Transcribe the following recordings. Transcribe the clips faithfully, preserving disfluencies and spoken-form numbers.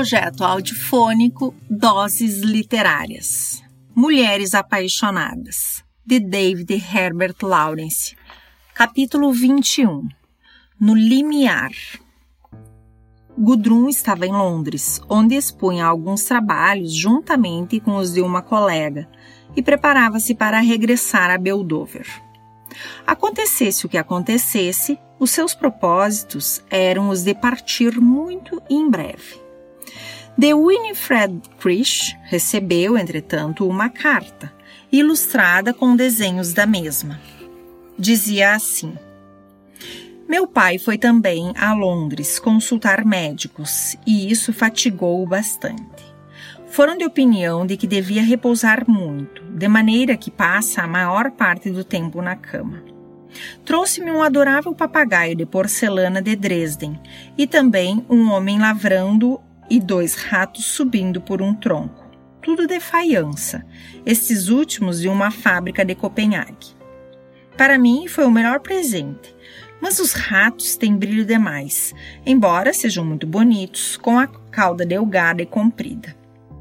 projeto audiofônico Doses Literárias Mulheres Apaixonadas, de David Herbert Lawrence, capítulo vinte e um, No Limiar. Gudrun estava em Londres, onde expunha alguns trabalhos juntamente com os de uma colega e preparava-se para regressar a Beldover. Acontecesse o que acontecesse, os seus propósitos eram os de partir muito em breve. De Winifred Crich recebeu, entretanto, uma carta, ilustrada com desenhos da mesma. Dizia assim: meu pai foi também a Londres consultar médicos e isso fatigou-o bastante. Foram de opinião de que devia repousar muito, de maneira que passa a maior parte do tempo na cama. Trouxe-me um adorável papagaio de porcelana de Dresden e também um homem lavrando e dois ratos subindo por um tronco, tudo de faiança, estes últimos de uma fábrica de Copenhague. Para mim foi o melhor presente, mas os ratos têm brilho demais, embora sejam muito bonitos, com a cauda delgada e comprida.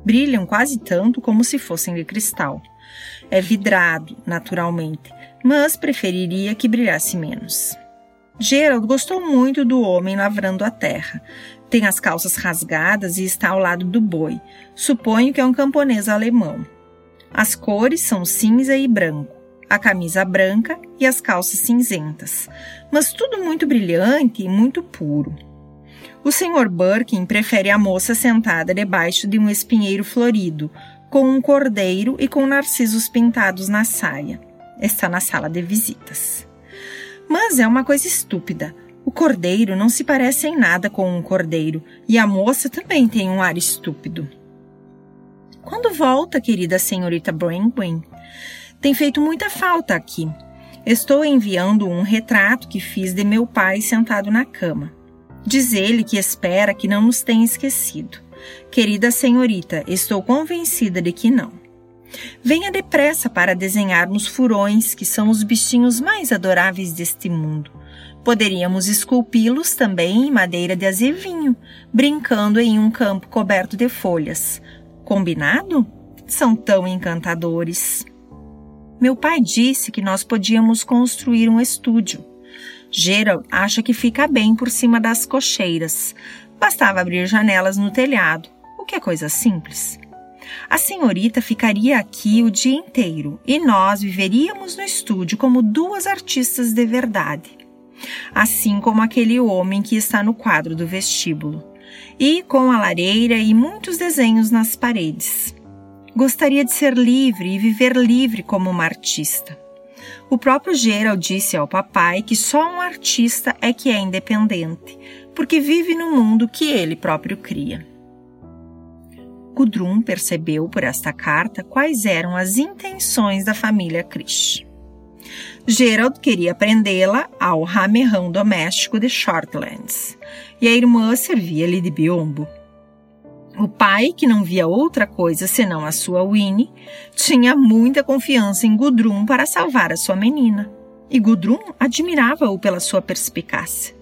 Brilham quase tanto como se fossem de cristal. É vidrado, naturalmente, mas preferiria que brilhasse menos. Gerald gostou muito do homem lavrando a terra. Tem as calças rasgadas e está ao lado do boi. Suponho que é um camponês alemão. As cores são cinza e branco, a camisa branca e as calças cinzentas, mas tudo muito brilhante e muito puro. O senhor Birkin prefere a moça sentada debaixo de um espinheiro florido, com um cordeiro e com narcisos pintados na saia. Está na sala de visitas. Mas é uma coisa estúpida. O cordeiro não se parece em nada com um cordeiro, e a moça também tem um ar estúpido. Quando volta, querida senhorita Brangwen? Tem feito muita falta aqui. Estou enviando um retrato que fiz de meu pai sentado na cama. Diz ele que espera que não nos tenha esquecido. Querida senhorita, estou convencida de que não. Venha depressa para desenharmos furões, que são os bichinhos mais adoráveis deste mundo. Poderíamos esculpi-los também em madeira de azevinho, brincando em um campo coberto de folhas. Combinado? São tão encantadores. Meu pai disse que nós podíamos construir um estúdio. Gerald acha que fica bem por cima das cocheiras. Bastava abrir janelas no telhado, o que é coisa simples. A senhorita ficaria aqui o dia inteiro e nós viveríamos no estúdio como duas artistas de verdade. Assim como aquele homem que está no quadro do vestíbulo. E com a lareira e muitos desenhos nas paredes. Gostaria de ser livre e viver livre como uma artista. O próprio Gerald disse ao papai que só um artista é que é independente, porque vive no mundo que ele próprio cria. Gudrun percebeu por esta carta quais eram as intenções da família Crich. Gerald queria prendê-la ao ramerrão doméstico de Shortlands, e a irmã servia-lhe de biombo. O pai, que não via outra coisa senão a sua Winnie, tinha muita confiança em Gudrun para salvar a sua menina. E Gudrun admirava-o pela sua perspicácia.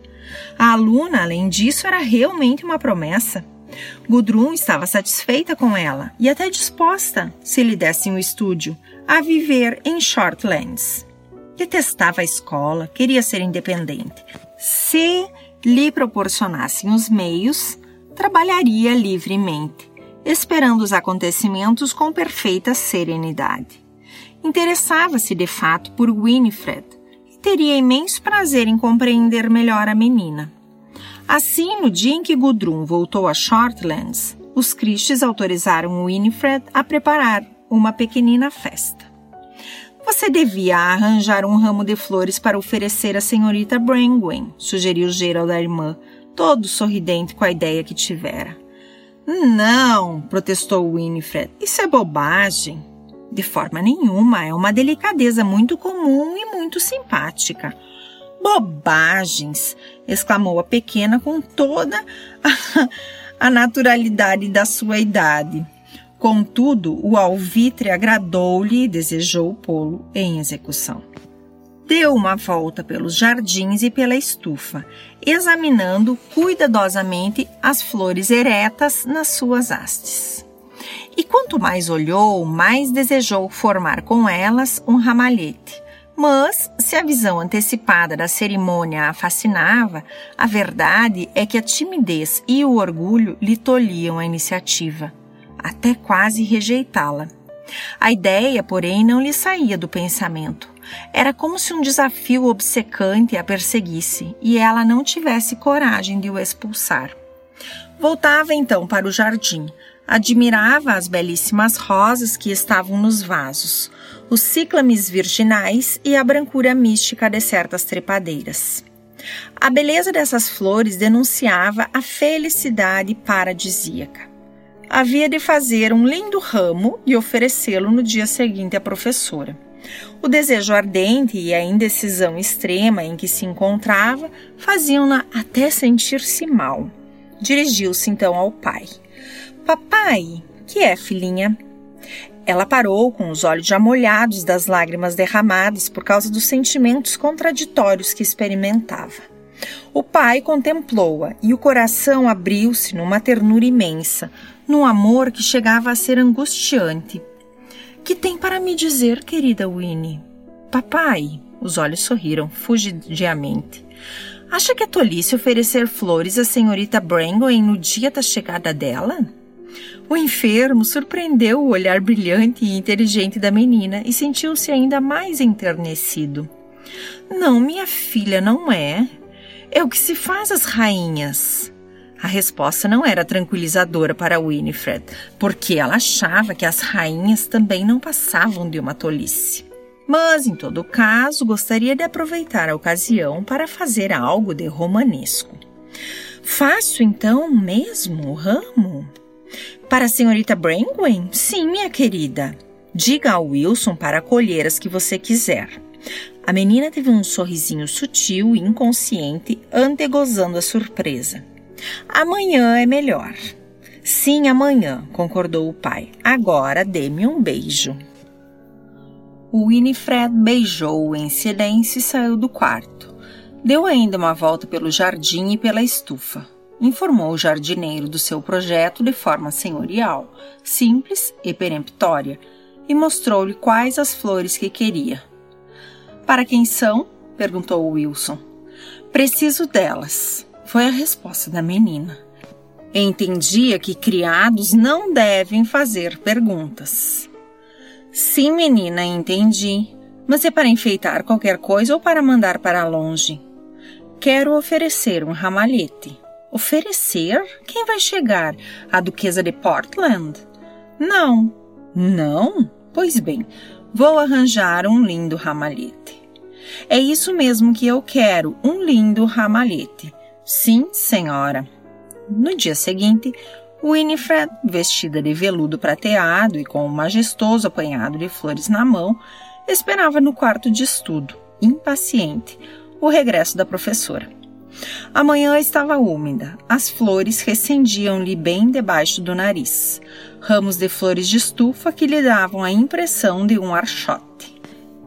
A aluna, além disso, era realmente uma promessa. Gudrun estava satisfeita com ela e até disposta, se lhe dessem o estúdio, a viver em Shortlands. Detestava a escola, queria ser independente. Se lhe proporcionassem os meios, trabalharia livremente, esperando os acontecimentos com perfeita serenidade. Interessava-se de fato por Winifred e teria imenso prazer em compreender melhor a menina. Assim, no dia em que Gudrun voltou a Shortlands, os Criches autorizaram Winifred a preparar uma pequenina festa. Você devia arranjar um ramo de flores para oferecer à senhorita Brangwen, sugeriu Gerald à irmã, todo sorridente com a ideia que tivera. Não, protestou Winifred, isso é bobagem. De forma nenhuma, é uma delicadeza muito comum e muito simpática. Bobagens, exclamou a pequena com toda a, a naturalidade da sua idade. Contudo, o alvitre agradou-lhe e desejou pô-lo em execução. deu uma volta pelos jardins e pela estufa, examinando cuidadosamente as flores eretas nas suas hastes. E quanto mais olhou, mais desejou formar com elas um ramalhete. Mas, se a visão antecipada da cerimônia a fascinava, a verdade é que a timidez e o orgulho lhe tolhiam a iniciativa, até quase rejeitá-la. A ideia, porém, não lhe saía do pensamento. Era como se um desafio obcecante a perseguisse e ela não tivesse coragem de o expulsar. Voltava então para o jardim. Admirava as belíssimas rosas que estavam nos vasos, os cíclames virginais e a brancura mística de certas trepadeiras. A beleza dessas flores denunciava a felicidade paradisíaca. Havia de fazer um lindo ramo e oferecê-lo no dia seguinte à professora. O desejo ardente e a indecisão extrema em que se encontrava faziam-na até sentir-se mal. Dirigiu-se então ao pai. Papai, que é, filhinha? Ela parou com os olhos já molhados das lágrimas derramadas por causa dos sentimentos contraditórios que experimentava. O pai contemplou-a e o coração abriu-se numa ternura imensa, num amor que chegava a ser angustiante. Que tem para me dizer, querida Winnie? Papai, os olhos sorriram fugidiamente. Acha que é tolice oferecer flores à senhorita Brangwen no dia da chegada dela? O enfermo surpreendeu o olhar brilhante e inteligente da menina e sentiu-se ainda mais enternecido. Não, minha filha, não é. É o que se faz às rainhas. A resposta não era tranquilizadora para Winifred, porque ela achava que as rainhas também não passavam de uma tolice. Mas, em todo caso, gostaria de aproveitar a ocasião para fazer algo de romanesco. Faço, então, mesmo o ramo? Para a senhorita Brangwen? Sim, minha querida. Diga ao Wilson para colher as que você quiser. A menina teve um sorrisinho sutil e inconsciente, antegozando a surpresa. Amanhã é melhor. Sim, amanhã, concordou o pai. Agora dê-me um beijo. O Winifred beijou-o em silêncio e saiu do quarto. Deu ainda uma volta pelo jardim e pela estufa. Informou o jardineiro do seu projeto de forma senhorial, simples e peremptória, e mostrou-lhe quais as flores que queria. Para quem são? Perguntou Wilson. Preciso delas, foi a resposta da menina. Entendia que criados não devem fazer perguntas. Sim, menina, entendi. Mas é para enfeitar qualquer coisa ou para mandar para longe? Quero oferecer um ramalhete. Oferecer? Quem vai chegar? A duquesa de Portland? Não. Não? Pois bem, vou arranjar um lindo ramalhete. É isso mesmo que eu quero, um lindo ramalhete. Sim, senhora. No dia seguinte, Winifred, vestida de veludo prateado e com um majestoso apanhado de flores na mão, esperava no quarto de estudo, impaciente, o regresso da professora. A manhã estava úmida, as flores recendiam-lhe bem debaixo do nariz, ramos de flores de estufa que lhe davam a impressão de um archote.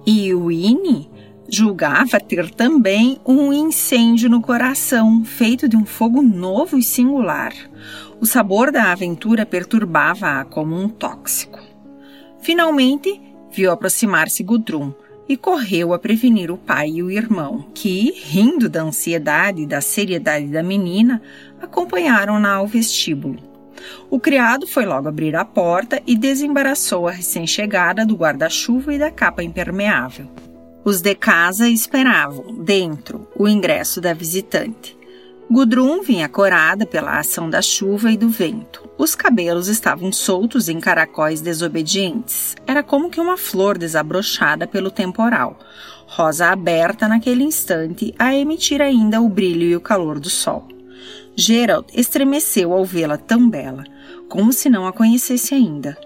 E Winnie julgava ter também um incêndio no coração, feito de um fogo novo e singular. O sabor da aventura perturbava-a como um tóxico. Finalmente, viu aproximar-se Gudrun, e correu a prevenir o pai e o irmão, que, rindo da ansiedade e da seriedade da menina, acompanharam-na ao vestíbulo. O criado foi logo abrir a porta e desembaraçou a recém-chegada do guarda-chuva e da capa impermeável. Os de casa esperavam, dentro, o ingresso da visitante. Gudrun vinha corada pela ação da chuva e do vento. Os cabelos estavam soltos em caracóis desobedientes. Era como que uma flor desabrochada pelo temporal, rosa aberta naquele instante a emitir ainda o brilho e o calor do sol. Gerald estremeceu ao vê-la tão bela, como se não a conhecesse ainda.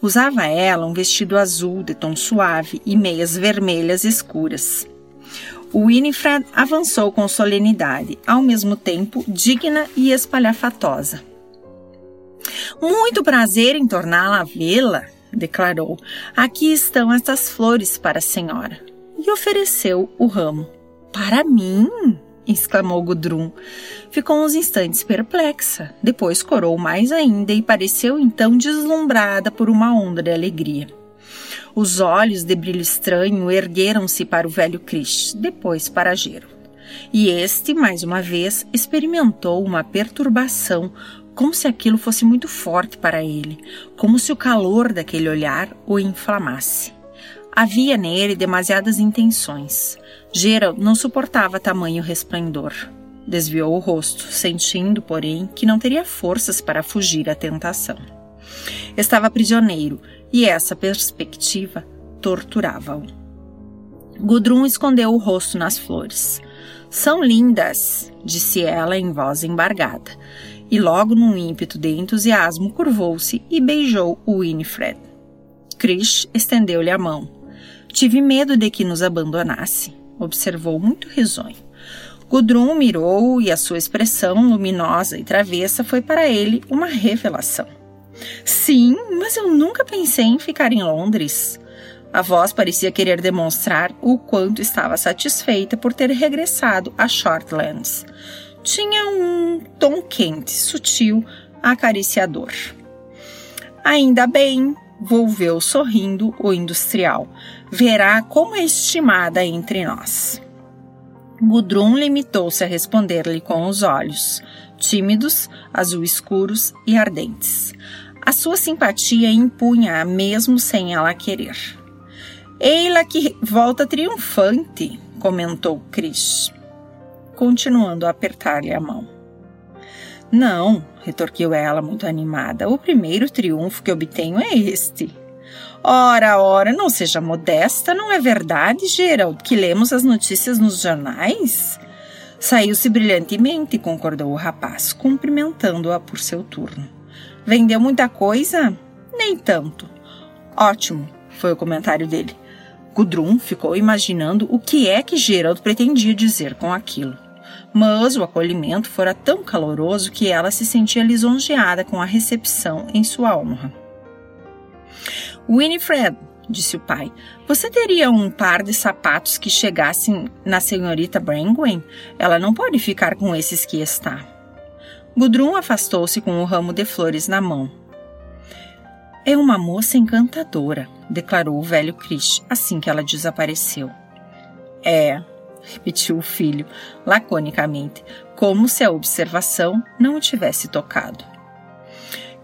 Usava ela um vestido azul de tom suave e meias vermelhas escuras. Winifred avançou com solenidade, ao mesmo tempo digna e espalhafatosa. Muito prazer em torná-la a vê-la, declarou. Aqui estão estas flores para a senhora. e ofereceu o ramo. Para mim? Exclamou Gudrun. Ficou uns instantes perplexa, depois corou mais ainda e pareceu então deslumbrada por uma onda de alegria. Os olhos de brilho estranho ergueram-se para o velho Crich, depois para Gerald. E este, mais uma vez, experimentou uma perturbação, como se aquilo fosse muito forte para ele, como se o calor daquele olhar o inflamasse. Havia nele demasiadas intenções. Gerald não suportava tamanho resplendor. Desviou o rosto, sentindo, porém, que não teria forças para fugir à tentação. Estava prisioneiro, e essa perspectiva torturava-o. Gudrun escondeu o rosto nas flores. São lindas, disse ela em voz embargada, e logo num ímpeto de entusiasmo curvou-se e beijou o Winifred. Crich estendeu-lhe a mão. Tive medo de que nos abandonasse, observou muito risonho. Gudrun mirou e a sua expressão luminosa e travessa foi para ele uma revelação. Sim, mas eu nunca pensei em ficar em Londres. A voz parecia querer demonstrar o quanto estava satisfeita por ter regressado a Shortlands. Tinha um tom quente, sutil, acariciador. Ainda bem, volveu sorrindo o industrial. Verá como é estimada entre nós. Gudrun limitou-se a responder-lhe com os olhos, tímidos, azul escuros e ardentes. A sua simpatia impunha-a mesmo sem ela querer. Eila que volta triunfante, comentou Crich, continuando a apertar-lhe a mão. Não, retorquiu ela muito animada, o primeiro triunfo que obtenho é este. Ora, ora, não seja modesta, não é verdade, Gerald, que lemos as notícias nos jornais? Saiu-se brilhantemente, concordou o rapaz, cumprimentando-a por seu turno. Vendeu muita coisa? Nem tanto. Ótimo, foi o comentário dele. Gudrun ficou imaginando o que é que Gerald pretendia dizer com aquilo. Mas o acolhimento fora tão caloroso que ela se sentia lisonjeada com a recepção em sua honra. Winifred, disse o pai, você teria um par de sapatos que chegassem na senhorita Brangwen? Ela não pode ficar com esses que está. Gudrun afastou-se com o ramo de flores na mão. É uma moça encantadora, declarou o velho Crich assim que ela desapareceu. É, repetiu o filho, laconicamente, como se a observação não o tivesse tocado.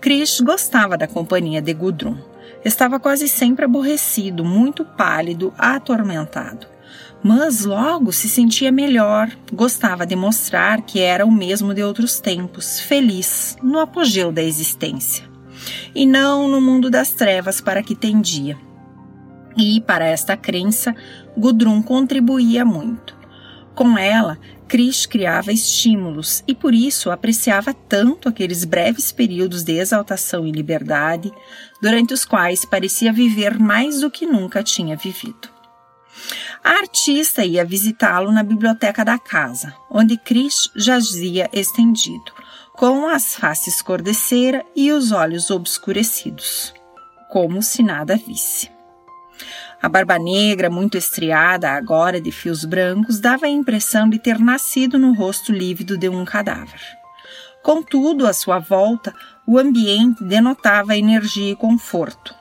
Crich gostava da companhia de Gudrun. Estava quase sempre aborrecido, muito pálido, atormentado. Mas logo se sentia melhor, gostava de mostrar que era o mesmo de outros tempos, feliz, no apogeu da existência. E não no mundo das trevas para que tendia. E, para esta crença, Gudrun contribuía muito. Com ela, Crich criava estímulos e, por isso, apreciava tanto aqueles breves períodos de exaltação e liberdade, durante os quais parecia viver mais do que nunca tinha vivido. A artista ia visitá-lo na biblioteca da casa, onde Crich jazia estendido, com as faces cordeceira e os olhos obscurecidos, como se nada visse. A barba negra, muito estriada agora de fios brancos, dava a impressão de ter nascido no rosto lívido de um cadáver. Contudo, à sua volta, o ambiente denotava energia e conforto,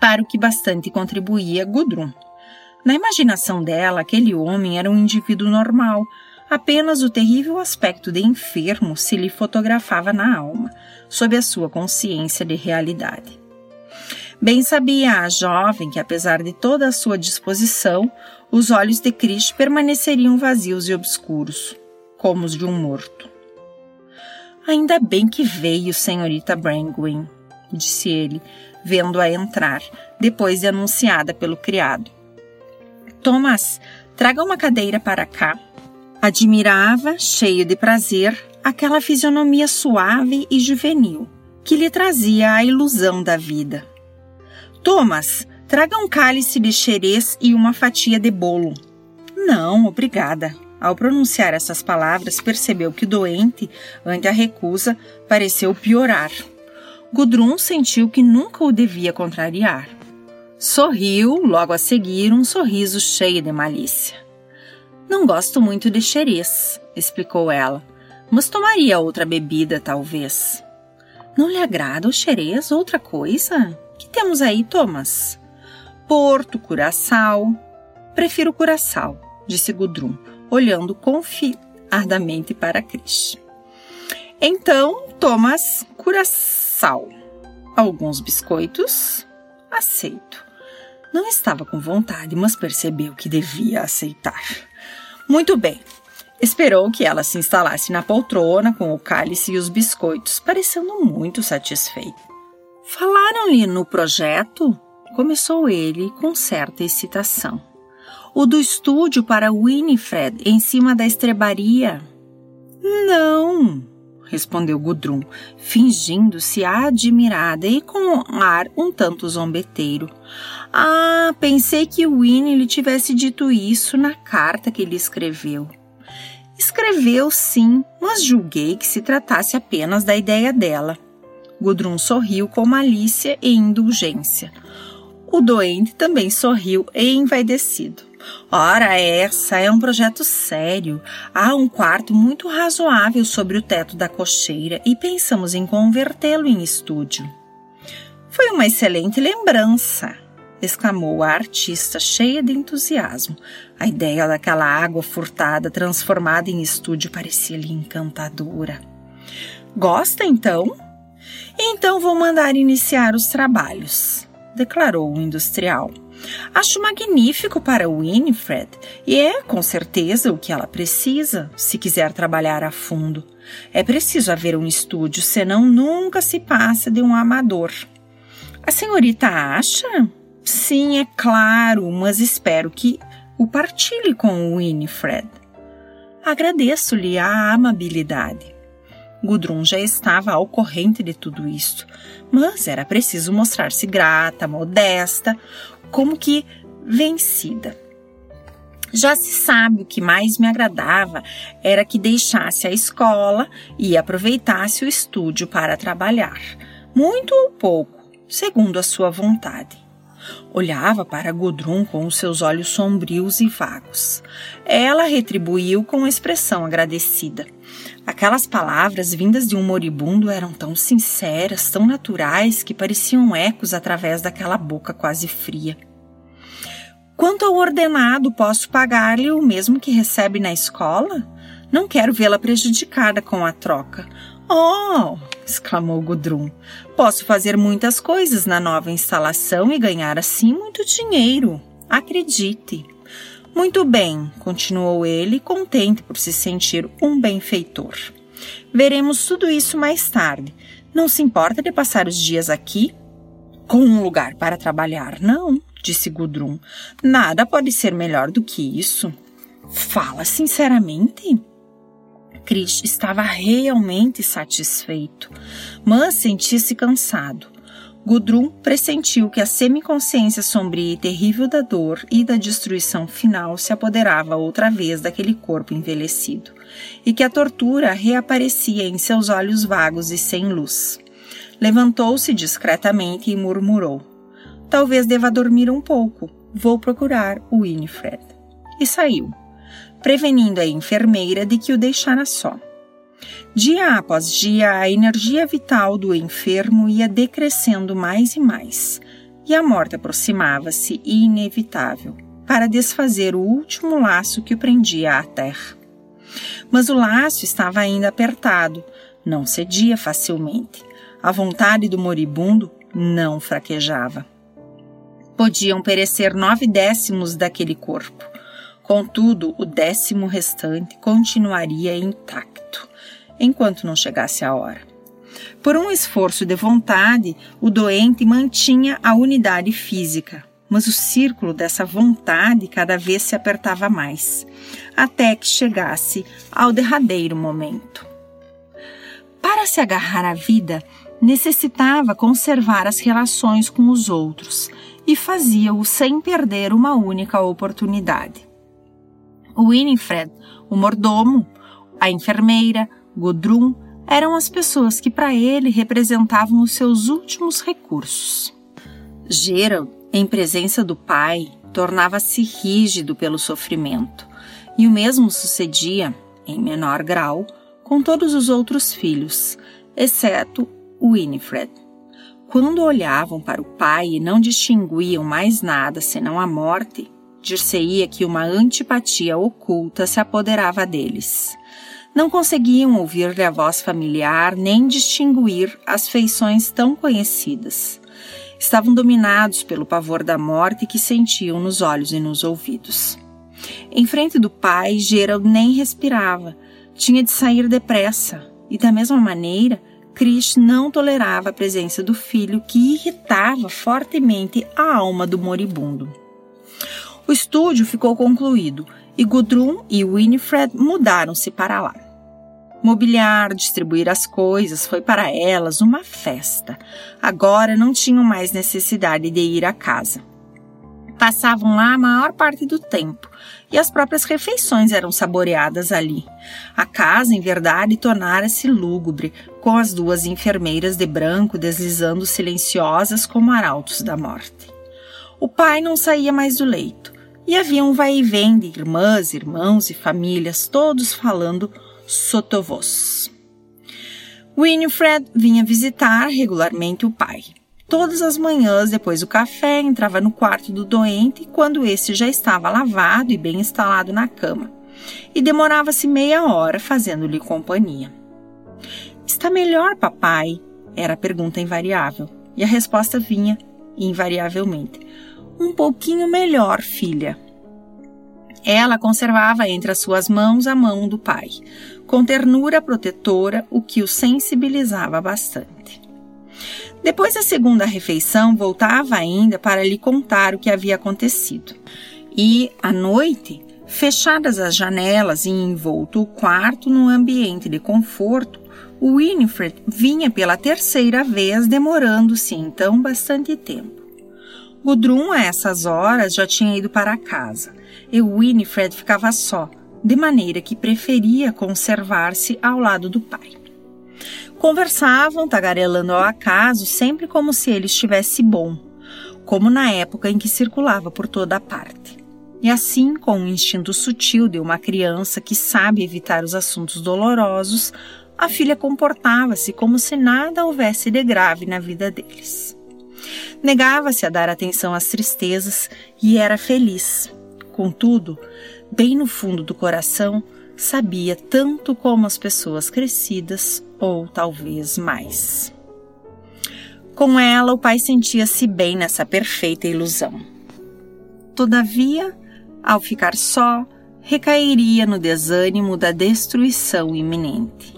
para o que bastante contribuía Gudrun. Na imaginação dela, aquele homem era um indivíduo normal. Apenas o terrível aspecto de enfermo se lhe fotografava na alma, sob a sua consciência de realidade. Bem sabia a jovem que, apesar de toda a sua disposição, os olhos de Crich permaneceriam vazios e obscuros, como os de um morto. — Ainda bem que veio, senhorita Brangwen, disse ele, vendo-a entrar, depois de anunciada pelo criado. — Thomas, traga uma cadeira para cá. Admirava, cheio de prazer, aquela fisionomia suave e juvenil, que lhe trazia a ilusão da vida. Thomas, traga um cálice de xerês e uma fatia de bolo. Não, obrigada. Ao pronunciar essas palavras, percebeu que o doente, ante a recusa, pareceu piorar. Gudrun sentiu que nunca o devia contrariar. Sorriu, logo a seguir, um sorriso cheio de malícia. Não gosto muito de xerez, explicou ela, mas tomaria outra bebida, talvez. Não lhe agrada o xerez, outra coisa? Que temos aí, Thomas? Porto, curaçao. Prefiro curaçao, disse Gudrun, olhando confiadamente para Crich. Então, Thomas, curaçao. Alguns biscoitos? Aceito. Não estava com vontade, mas percebeu que devia aceitar. Muito bem. Esperou que ela se instalasse na poltrona com o cálice e os biscoitos, parecendo muito satisfeito. Falaram-lhe no projeto? Começou ele com certa excitação. O do estúdio para Winifred, em cima da estrebaria. Não, respondeu Gudrun, fingindo-se admirada e com um ar um tanto zombeteiro. Ah, pensei que Winnie lhe tivesse dito isso na carta que lhe escreveu. Escreveu, sim, mas julguei que se tratasse apenas da ideia dela. Gudrun sorriu com malícia e indulgência. O doente também sorriu envaidecido. Ora, essa é um projeto sério. Há um quarto muito razoável sobre o teto da cocheira e pensamos em convertê-lo em estúdio. Foi uma excelente lembrança, exclamou a artista, cheia de entusiasmo. A ideia daquela água furtada transformada em estúdio parecia-lhe encantadora. Gosta, então? Então vou mandar iniciar os trabalhos, declarou o industrial. Acho magnífico para Winifred e é, com certeza, o que ela precisa, se quiser trabalhar a fundo. É preciso haver um estúdio, senão nunca se passa de um amador. A senhorita acha? Sim, é claro, mas espero que o partilhe com Winifred. Agradeço-lhe a amabilidade. Gudrun já estava ao corrente de tudo isto, mas era preciso mostrar-se grata, modesta, como que vencida. Já se sabe, o que mais me agradava era que deixasse a escola e aproveitasse o estúdio para trabalhar, muito ou pouco, segundo a sua vontade. Olhava para Gudrun com os seus olhos sombrios e vagos. Ela retribuiu com expressão agradecida. Aquelas palavras vindas de um moribundo eram tão sinceras, tão naturais, que pareciam ecos através daquela boca quase fria. Quanto ao ordenado, posso pagar-lhe o mesmo que recebe na escola? Não quero vê-la prejudicada com a troca. Oh! Exclamou Gudrun. Posso fazer muitas coisas na nova instalação e ganhar assim muito dinheiro. Acredite. Muito bem, continuou ele, contente por se sentir um benfeitor. Veremos tudo isso mais tarde. Não se importa de passar os dias aqui? Com um lugar para trabalhar, não, disse Gudrun. Nada pode ser melhor do que isso. Fala sinceramente. Crich estava realmente satisfeito, mas sentia-se cansado. Gudrun pressentiu que a semiconsciência sombria e terrível da dor e da destruição final se apoderava outra vez daquele corpo envelhecido, e que a tortura reaparecia em seus olhos vagos e sem luz. Levantou-se discretamente e murmurou: talvez deva dormir um pouco. Vou procurar o Winifred. E saiu, prevenindo a enfermeira de que o deixara só. Dia após dia, a energia vital do enfermo ia decrescendo mais e mais, e a morte aproximava-se inevitável, para desfazer o último laço que o prendia à terra. Mas o laço estava ainda apertado, não cedia facilmente. A vontade do moribundo não fraquejava. Podiam perecer nove décimos daquele corpo. Contudo, o décimo restante continuaria intacto, enquanto não chegasse a hora. Por um esforço de vontade, o doente mantinha a unidade física, mas o círculo dessa vontade cada vez se apertava mais, até que chegasse ao derradeiro momento. Para se agarrar à vida, necessitava conservar as relações com os outros e fazia-o sem perder uma única oportunidade. Winifred, o mordomo, a enfermeira, Gudrun, eram as pessoas que para ele representavam os seus últimos recursos. Gerald Em presença do pai, tornava-se rígido pelo sofrimento, e o mesmo sucedia, em menor grau, com todos os outros filhos, exceto Winifred. Quando olhavam para o pai e não distinguiam mais nada senão a morte, dir-se-ia que uma antipatia oculta se apoderava deles. Não conseguiam ouvir-lhe a voz familiar nem distinguir as feições tão conhecidas. Estavam dominados pelo pavor da morte que sentiam nos olhos e nos ouvidos. Em frente do pai, Gerald nem respirava. Tinha de sair depressa. E da mesma maneira, Crich não tolerava a presença do filho, que irritava fortemente a alma do moribundo. O estúdio ficou concluído e Gudrun e Winifred mudaram-se para lá. Mobiliar, distribuir as coisas foi para elas uma festa. Agora não tinham mais necessidade de ir à casa. Passavam lá a maior parte do tempo e as próprias refeições eram saboreadas ali. A casa, em verdade, tornara-se lúgubre, com as duas enfermeiras de branco deslizando silenciosas como arautos da morte. O pai não saía mais do leito e havia um vai e vem de irmãs, irmãos e famílias, todos falando sotovoz. Winifred vinha visitar regularmente o pai. Todas as manhãs, depois do café, entrava no quarto do doente quando este já estava lavado e bem instalado na cama, e demorava-se meia hora fazendo-lhe companhia. Está melhor, papai? Era a pergunta invariável, e a resposta vinha invariavelmente: um pouquinho melhor, filha. Ela conservava entre as suas mãos a mão do pai, com ternura protetora, o que o sensibilizava bastante. Depois da segunda refeição, voltava ainda para lhe contar o que havia acontecido. E, à noite, fechadas as janelas e envolto o quarto num ambiente de conforto, o Winifred vinha pela terceira vez, demorando-se então bastante tempo. Gudrun, a essas horas, já tinha ido para casa, e Winifred ficava só, de maneira que preferia conservar-se ao lado do pai. Conversavam, tagarelando ao acaso, sempre como se ele estivesse bom, como na época em que circulava por toda a parte. E assim, com o instinto sutil de uma criança que sabe evitar os assuntos dolorosos, a filha comportava-se como se nada houvesse de grave na vida deles. Negava-se a dar atenção às tristezas e era feliz. Contudo, bem no fundo do coração, sabia tanto como as pessoas crescidas, ou talvez mais. Com ela, o pai sentia-se bem nessa perfeita ilusão. Todavia, ao ficar só, recairia no desânimo da destruição iminente.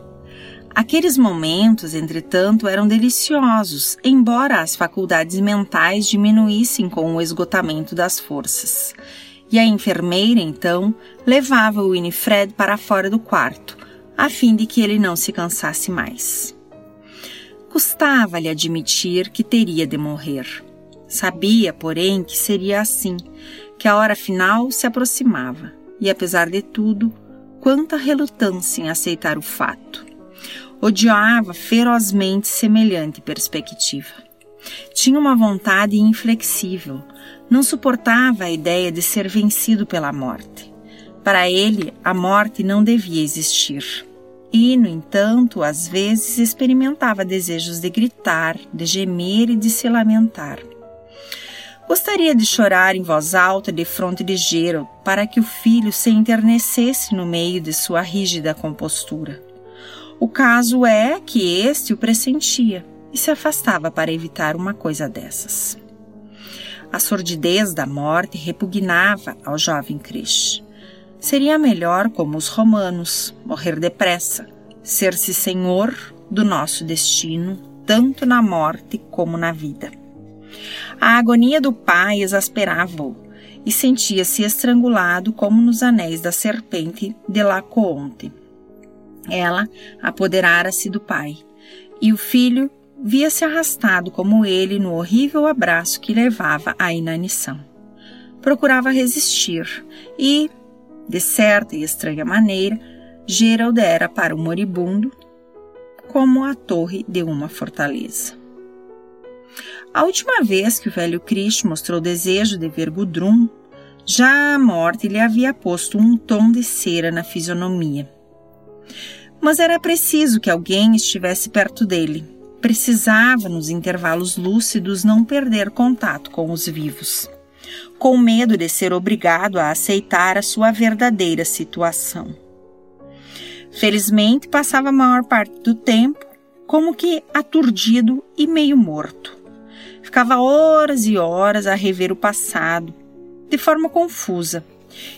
Aqueles momentos, entretanto, eram deliciosos, embora as faculdades mentais diminuíssem com o esgotamento das forças. E a enfermeira, então, levava o Winifred para fora do quarto, a fim de que ele não se cansasse mais. Custava-lhe admitir que teria de morrer. Sabia, porém, que seria assim, que a hora final se aproximava, e apesar de tudo, quanta relutância em aceitar o fato. Odiava ferozmente semelhante perspectiva. Tinha uma vontade inflexível. Não suportava a ideia de ser vencido pela morte. Para ele, a morte não devia existir. E, no entanto, às vezes experimentava desejos de gritar, de gemer e de se lamentar. Gostaria de chorar em voz alta defronte de Gerald para que o filho se enternecesse no meio de sua rígida compostura. O caso é que este o pressentia e se afastava para evitar uma coisa dessas. A sordidez da morte repugnava ao jovem Crich. Seria melhor, como os romanos, morrer depressa, ser-se senhor do nosso destino, tanto na morte como na vida. A agonia do pai exasperava-o e sentia-se estrangulado como nos anéis da serpente de Laocoonte. Ela apoderara-se do pai, e o filho via-se arrastado como ele no horrível abraço que levava à inanição. Procurava resistir e, de certa e estranha maneira, Gerald era para o moribundo como a torre de uma fortaleza. A última vez que o velho Crich mostrou desejo de ver Gudrun, já a morte lhe havia posto um tom de cera na fisionomia. Mas era preciso que alguém estivesse perto dele. Precisava, nos intervalos lúcidos, não perder contato com os vivos, com medo de ser obrigado a aceitar a sua verdadeira situação. Felizmente, passava a maior parte do tempo como que aturdido e meio morto. Ficava horas e horas a rever o passado, de forma confusa,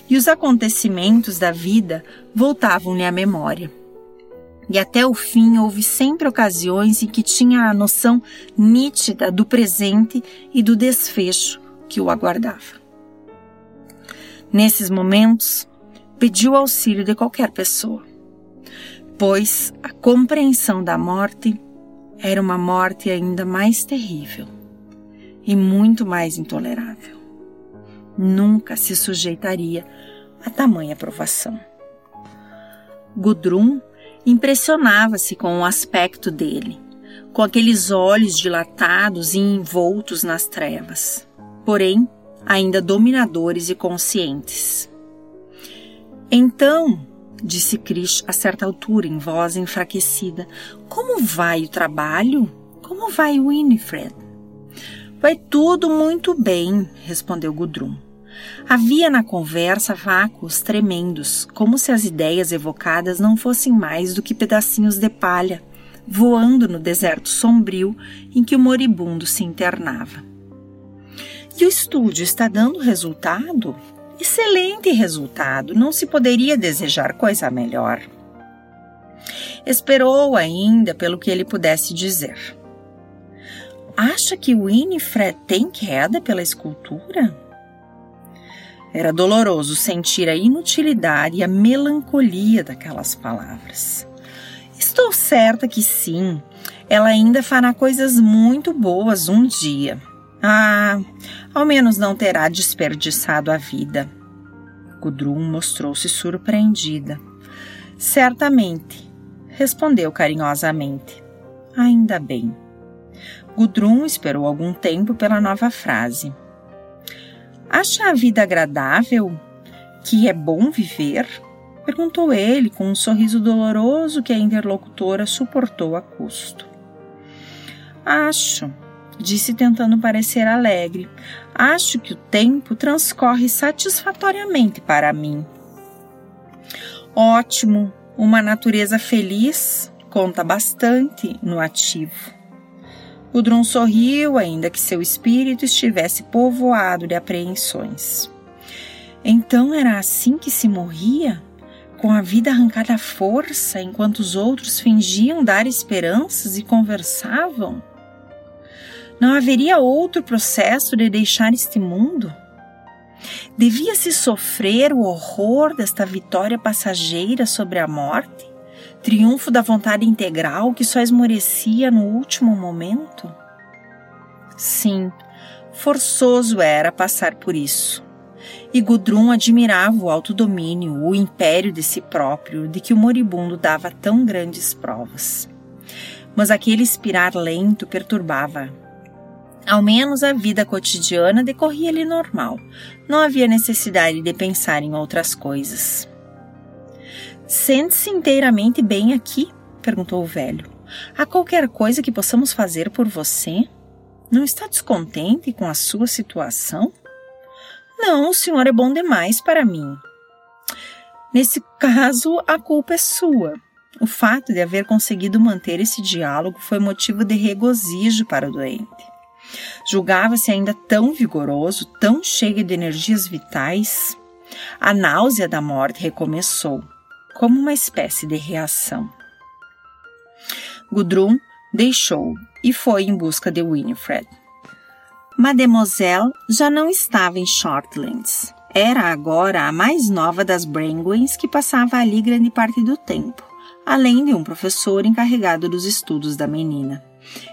e os acontecimentos da vida voltavam-lhe à memória. E até o fim houve sempre ocasiões em que tinha a noção nítida do presente e do desfecho que o aguardava. Nesses momentos, pediu auxílio de qualquer pessoa, pois a compreensão da morte era uma morte ainda mais terrível e muito mais intolerável. Nunca se sujeitaria a tamanha provação. Gudrun impressionava-se com o aspecto dele, com aqueles olhos dilatados e envoltos nas trevas, porém ainda dominadores e conscientes. Então, disse Crich a certa altura, em voz enfraquecida, como vai o trabalho? Como vai Winifred? Vai tudo muito bem, respondeu Gudrun. Havia na conversa vácuos tremendos, como se as ideias evocadas não fossem mais do que pedacinhos de palha, voando no deserto sombrio em que o moribundo se internava. E o estúdio está dando resultado? Excelente resultado, não se poderia desejar coisa melhor. Esperou ainda pelo que ele pudesse dizer. Acha que Winifred tem queda pela escultura? Era doloroso sentir a inutilidade e a melancolia daquelas palavras. Estou certa que sim, ela ainda fará coisas muito boas um dia. Ah, ao menos não terá desperdiçado a vida. Gudrun mostrou-se surpreendida. Certamente, respondeu carinhosamente. Ainda bem. Gudrun esperou algum tempo pela nova frase. Acha a vida agradável? Que é bom viver? Perguntou ele com um sorriso doloroso que a interlocutora suportou a custo. Acho, disse tentando parecer alegre. Acho que o tempo transcorre satisfatoriamente para mim. Ótimo, uma natureza feliz conta bastante no ativo. Gudrun sorriu, ainda que seu espírito estivesse povoado de apreensões. Então era assim que se morria? Com a vida arrancada à força, enquanto os outros fingiam dar esperanças e conversavam? Não haveria outro processo de deixar este mundo? Devia-se sofrer o horror desta vitória passageira sobre a morte? Triunfo da vontade integral que só esmorecia no último momento? Sim, forçoso era passar por isso. E Gudrun admirava o autodomínio, o império de si próprio, de que o moribundo dava tão grandes provas. Mas aquele expirar lento perturbava-a. Ao menos a vida cotidiana decorria-lhe normal. Não havia necessidade de pensar em outras coisas. Sente-se inteiramente bem aqui? Perguntou o velho. Há qualquer coisa que possamos fazer por você? Não está descontente com a sua situação? Não, o senhor é bom demais para mim. Nesse caso, a culpa é sua. O fato de haver conseguido manter esse diálogo foi motivo de regozijo para o doente. Julgava-se ainda tão vigoroso, tão cheio de energias vitais. A náusea da morte recomeçou, como uma espécie de reação. Gudrun deixou-o e foi em busca de Winifred. Mademoiselle já não estava em Shortlands. Era agora a mais nova das Brangwens, que passava ali grande parte do tempo, além de um professor encarregado dos estudos da menina.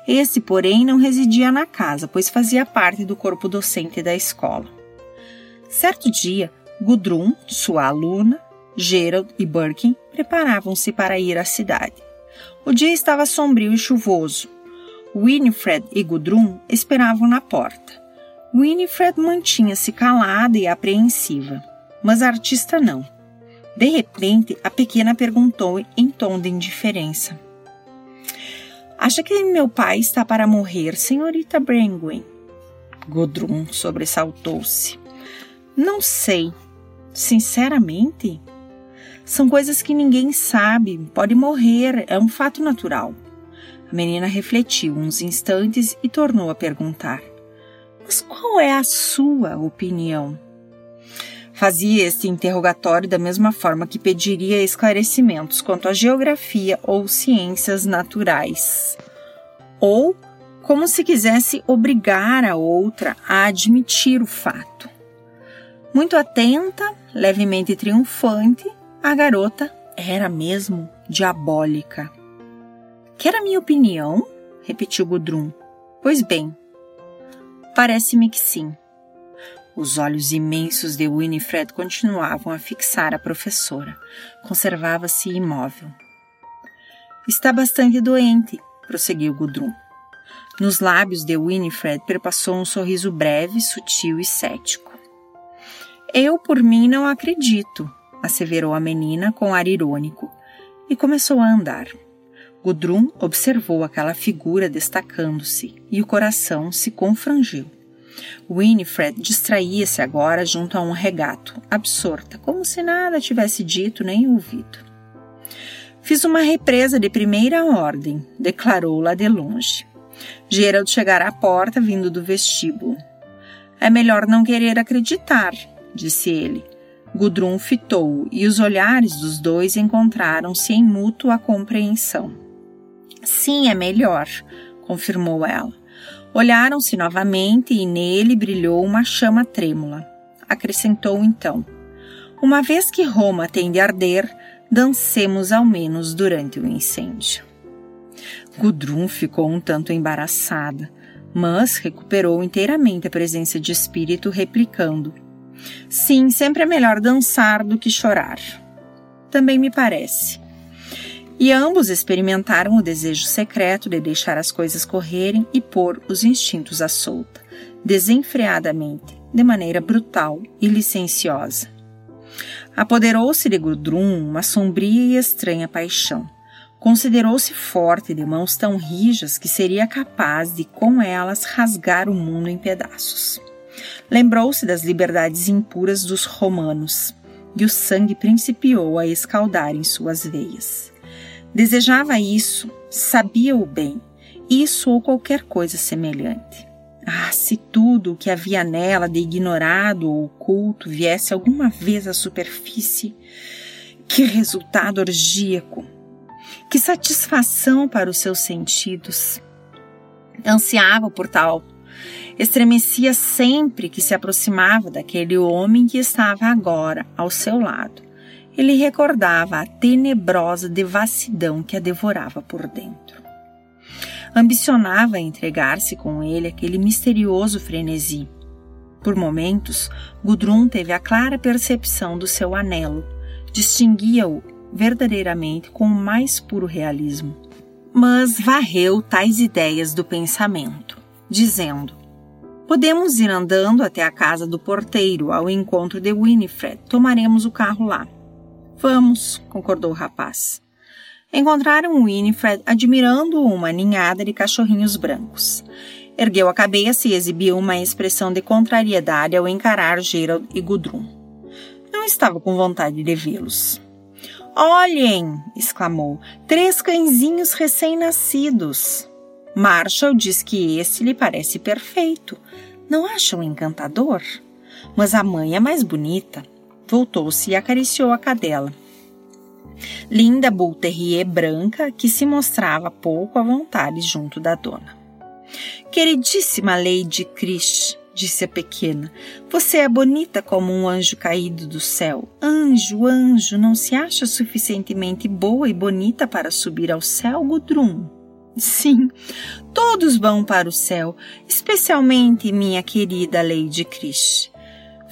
Esse, porém, não residia na casa, pois fazia parte do corpo docente da escola. Certo dia, Gudrun, sua aluna, Gerald e Birkin preparavam-se para ir à cidade. O dia estava sombrio e chuvoso. Winifred e Gudrun esperavam na porta. Winifred mantinha-se calada e apreensiva, mas a artista não. De repente, a pequena perguntou em tom de indiferença: Acha que meu pai está para morrer, senhorita Brangwen? Gudrun sobressaltou-se. Não sei. Sinceramente? São coisas que ninguém sabe. Pode morrer. É um fato natural. A menina refletiu uns instantes e tornou a perguntar: Mas qual é a sua opinião? Fazia este interrogatório da mesma forma que pediria esclarecimentos quanto à geografia ou ciências naturais, ou como se quisesse obrigar a outra a admitir o fato. Muito atenta, levemente triunfante, a garota era mesmo diabólica. Quer a minha opinião? Repetiu Gudrun. Pois bem, parece-me que sim. Os olhos imensos de Winifred continuavam a fixar a professora. Conservava-se imóvel. Está bastante doente, prosseguiu Gudrun. Nos lábios de Winifred perpassou um sorriso breve, sutil e cético. Eu, por mim, não acredito, asseverou a menina com ar irônico e começou a andar. Gudrun observou aquela figura destacando-se e o coração se confrangiu. Winifred distraía-se agora junto a um regato, absorta, como se nada tivesse dito nem ouvido. Fiz uma represa de primeira ordem, declarou lá de longe. Gerald chegara à porta vindo do vestíbulo. É melhor não querer acreditar, disse ele. Gudrun fitou-o e os olhares dos dois encontraram-se em mútua compreensão. Sim, é melhor, confirmou ela. Olharam-se novamente e nele brilhou uma chama trêmula. Acrescentou então: Uma vez que Roma tem de arder, dancemos ao menos durante o incêndio. Gudrun ficou um tanto embaraçada, mas recuperou inteiramente a presença de espírito, replicando: Sim, sempre é melhor dançar do que chorar. Também me parece. E ambos experimentaram o desejo secreto de deixar as coisas correrem e pôr os instintos à solta, desenfreadamente, de maneira brutal e licenciosa. Apoderou-se de Gudrun uma sombria e estranha paixão. Considerou-se forte de mãos tão rijas que seria capaz de, com elas, rasgar o mundo em pedaços. Lembrou-se das liberdades impuras dos romanos, e o sangue principiou a escaldar em suas veias. Desejava isso, sabia-o bem, isso ou qualquer coisa semelhante. Ah, se tudo o que havia nela de ignorado ou oculto viesse alguma vez à superfície, que resultado orgíaco! Que satisfação para os seus sentidos! Ansiava por tal. Estremecia sempre que se aproximava daquele homem que estava agora ao seu lado. Ele recordava a tenebrosa devassidão que a devorava por dentro. Ambicionava entregar-se com ele àquele misterioso frenesi. Por momentos, Gudrun teve a clara percepção do seu anelo. Distinguia-o verdadeiramente com o mais puro realismo. Mas varreu tais ideias do pensamento, dizendo: Podemos ir andando até a casa do porteiro, ao encontro de Winifred. Tomaremos o carro lá. Vamos, concordou o rapaz. Encontraram Winifred admirando uma ninhada de cachorrinhos brancos. Ergueu a cabeça e exibiu uma expressão de contrariedade ao encarar Gerald e Gudrun. Não estava com vontade de vê-los. Olhem! Exclamou. Três cãezinhos recém-nascidos. Marshall diz que esse lhe parece perfeito. Não acham encantador? Mas a mãe é mais bonita. Voltou-se e acariciou a cadela. Linda Bull Terrier branca que se mostrava pouco à vontade junto da dona. Queridíssima Lady Crich, disse a pequena, você é bonita como um anjo caído do céu. Anjo, anjo, não se acha suficientemente boa e bonita para subir ao céu, Gudrun? Sim, todos vão para o céu, especialmente minha querida Lady Crich.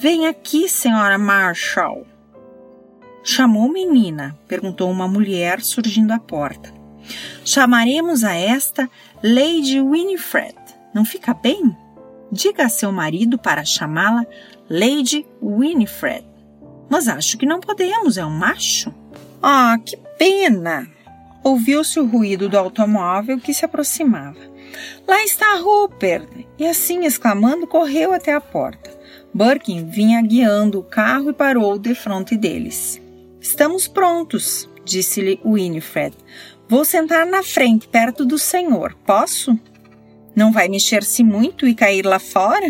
— Vem aqui, senhora Marshall. — Chamou menina? — perguntou uma mulher surgindo à porta. Chamaremos a esta Lady Winifred. Não fica bem? Diga a seu marido para chamá-la Lady Winifred. Mas acho que não podemos, é um macho. Ah, que pena! Ouviu-se o ruído do automóvel que se aproximava. Lá está Rupert! E assim, exclamando, correu até a porta. Birkin vinha guiando o carro e parou defronte deles. Estamos prontos, disse-lhe Winifred. Vou sentar na frente, perto do senhor. Posso? Não vai mexer-se muito e cair lá fora?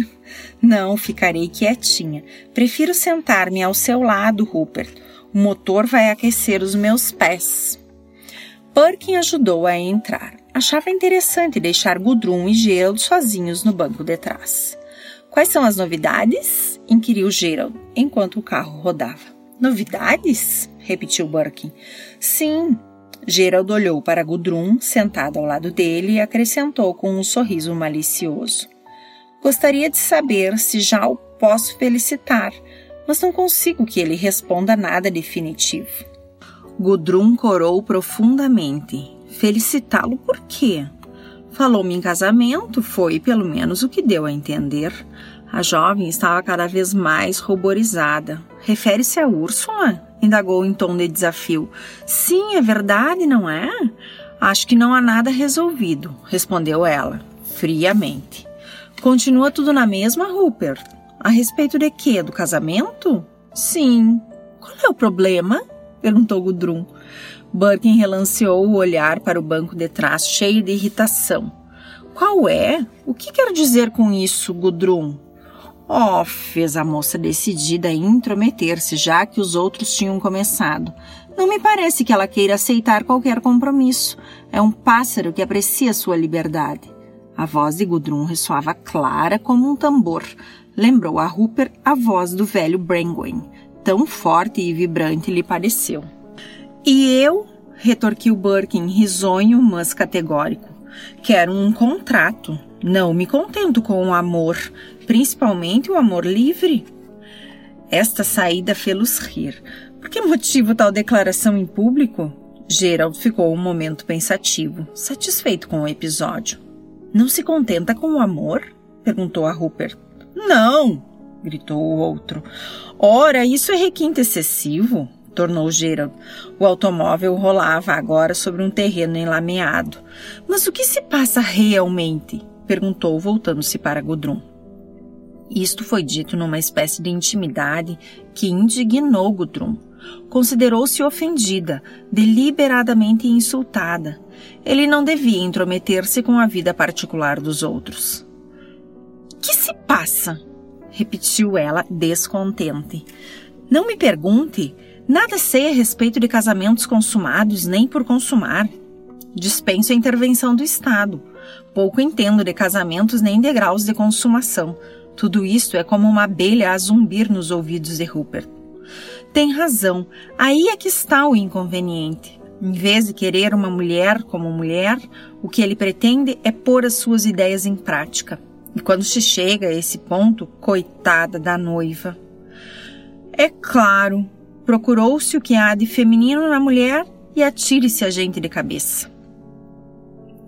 Não, ficarei quietinha. Prefiro sentar-me ao seu lado, Rupert. O motor vai aquecer os meus pés. Birkin ajudou-a a entrar. Achava interessante deixar Gudrun e Gerald sozinhos no banco de trás. Quais são as novidades? Inquiriu Gerald, enquanto o carro rodava. Novidades? Repetiu Birkin. Sim. Gerald olhou para Gudrun, sentada ao lado dele, e acrescentou com um sorriso malicioso. Gostaria de saber se já o posso felicitar, mas não consigo que ele responda nada definitivo. Gudrun corou profundamente. Felicitá-lo por quê? Falou-me em casamento, foi pelo menos o que deu a entender. A jovem estava cada vez mais ruborizada. Refere-se a Úrsula? Indagou em tom de desafio. Sim, é verdade, não é? Acho que não há nada resolvido, respondeu ela, friamente. Continua tudo na mesma, Rupert? A respeito de quê? Do casamento? Sim. Qual é o problema? Perguntou Gudrun. Birkin relanceou o olhar para o banco de trás, cheio de irritação. Qual é? O que quer dizer com isso, Gudrun? Oh, fez a moça decidida a intrometer-se, já que os outros tinham começado. Não me parece que ela queira aceitar qualquer compromisso. É um pássaro que aprecia sua liberdade. A voz de Gudrun ressoava clara como um tambor. Lembrou a Rupert a voz do velho Brangwen. Tão forte e vibrante lhe pareceu. E eu, retorquiu Birkin, risonho, mas categórico, quero um contrato. Não me contento com o amor, principalmente o amor livre. Esta saída fê-los rir. Por que motivo tal declaração em público? Gerald ficou um momento pensativo, satisfeito com o episódio. Não se contenta com o amor? Perguntou a Rupert. Não, gritou o outro. Ora, isso é requinte excessivo. Tornou Gerald. O automóvel rolava agora sobre um terreno enlameado. Mas o que se passa realmente? Perguntou, voltando-se para Gudrun. Isto foi dito numa espécie de intimidade que indignou Gudrun. Considerou-se ofendida, deliberadamente insultada. Ele não devia intrometer-se com a vida particular dos outros. — Que se passa? — repetiu ela, descontente. — Não me pergunte... Nada sei a respeito de casamentos consumados, nem por consumar. Dispenso a intervenção do Estado. Pouco entendo de casamentos nem de graus de consumação. Tudo isto é como uma abelha a zumbir nos ouvidos de Rupert. Tem razão. Aí é que está o inconveniente. Em vez de querer uma mulher como mulher, o que ele pretende é pôr as suas ideias em prática. E quando se chega a esse ponto, coitada da noiva. É claro... Procurou-se o que há de feminino na mulher e atire-se a gente de cabeça.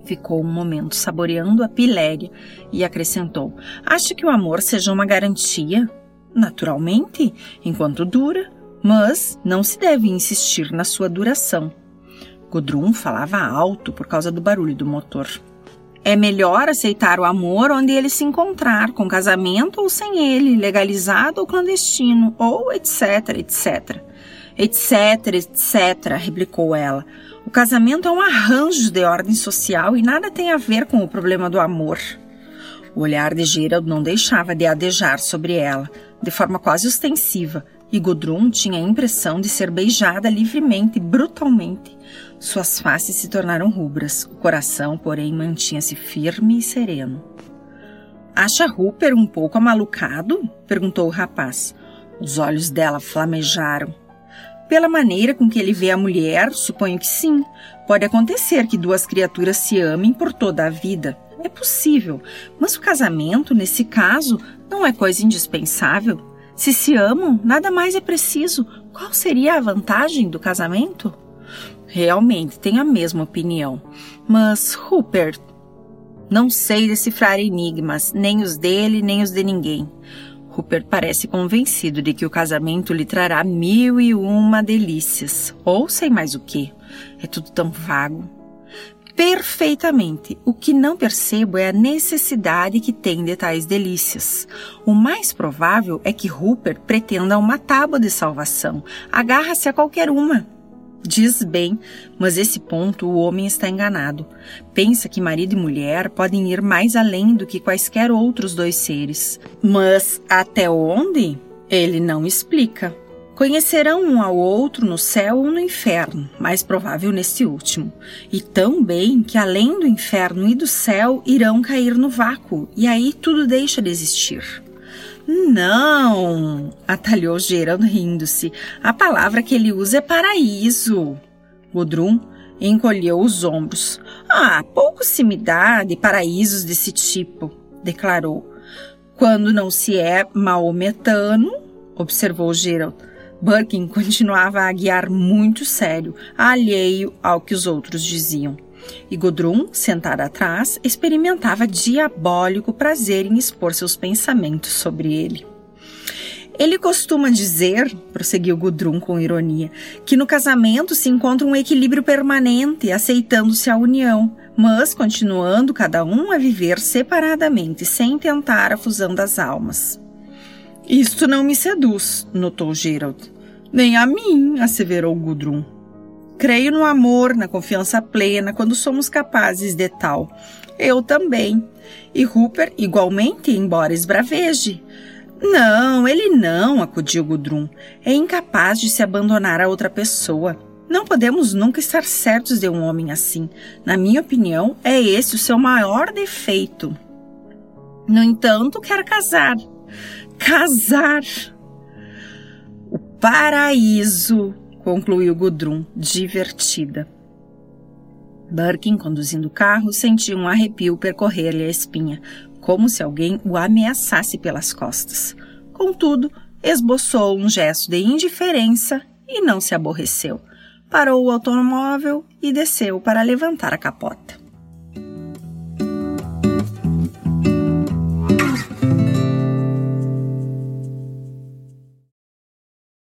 Ficou um momento saboreando a piléria e acrescentou. Acha que o amor seja uma garantia? Naturalmente, enquanto dura, mas não se deve insistir na sua duração. Gudrun falava alto por causa do barulho do motor. É melhor aceitar o amor onde ele se encontrar, com casamento ou sem ele, legalizado ou clandestino, ou etc, et cetera. Etc, et cetera, replicou ela. O casamento é um arranjo de ordem social e nada tem a ver com o problema do amor. O olhar de Gerald não deixava de adejar sobre ela, de forma quase ostensiva, e Gudrun tinha a impressão de ser beijada livremente, brutalmente. Suas faces se tornaram rubras, o coração, porém, mantinha-se firme e sereno. — Acha Rupert um pouco amalucado? — perguntou o rapaz. Os olhos dela flamejaram. — Pela maneira com que ele vê a mulher, suponho que sim. Pode acontecer que duas criaturas se amem por toda a vida. É possível, mas o casamento, nesse caso, não é coisa indispensável. Se se amam, nada mais é preciso. Qual seria a vantagem do casamento? — realmente tem a mesma opinião. Mas Rupert... Não sei decifrar enigmas, nem os dele, nem os de ninguém. Rupert parece convencido de que o casamento lhe trará mil e uma delícias. Ou sei mais o quê. É tudo tão vago. Perfeitamente. O que não percebo é a necessidade que tem de tais delícias. O mais provável é que Rupert pretenda uma tábua de salvação. Agarra-se a qualquer uma. Diz bem, mas esse ponto o homem está enganado. Pensa que marido e mulher podem ir mais além do que quaisquer outros dois seres. Mas até onde? Ele não explica. Conhecerão um ao outro no céu ou no inferno, mais provável neste último. E tão bem que além do inferno e do céu irão cair no vácuo, e aí tudo deixa de existir. Não, atalhou Gerald rindo-se. A palavra que ele usa é paraíso. Gudrun encolheu os ombros. Ah, pouco se me dá de paraísos desse tipo, declarou. Quando não se é maometano, observou Gerald. Birkin continuava a guiar muito sério, alheio ao que os outros diziam. E Gudrun, sentada atrás, experimentava diabólico prazer em expor seus pensamentos sobre ele. Ele costuma dizer, prosseguiu Gudrun com ironia, que no casamento se encontra um equilíbrio permanente, aceitando-se a união, mas continuando cada um a viver separadamente, sem tentar a fusão das almas. — Isto não me seduz, notou Gerald. — Nem a mim, asseverou Gudrun. Creio no amor, na confiança plena, quando somos capazes de tal. Eu também. E Rupert igualmente, embora esbraveje. Não, ele não, acudiu Gudrun. É incapaz de se abandonar a outra pessoa. Não podemos nunca estar certos de um homem assim. Na minha opinião, é esse o seu maior defeito. No entanto, quer casar. Casar! O paraíso... concluiu Gudrun, divertida. Birkin, conduzindo o carro, sentiu um arrepio percorrer-lhe a espinha, como se alguém o ameaçasse pelas costas. Contudo, esboçou um gesto de indiferença e não se aborreceu. Parou o automóvel e desceu para levantar a capota.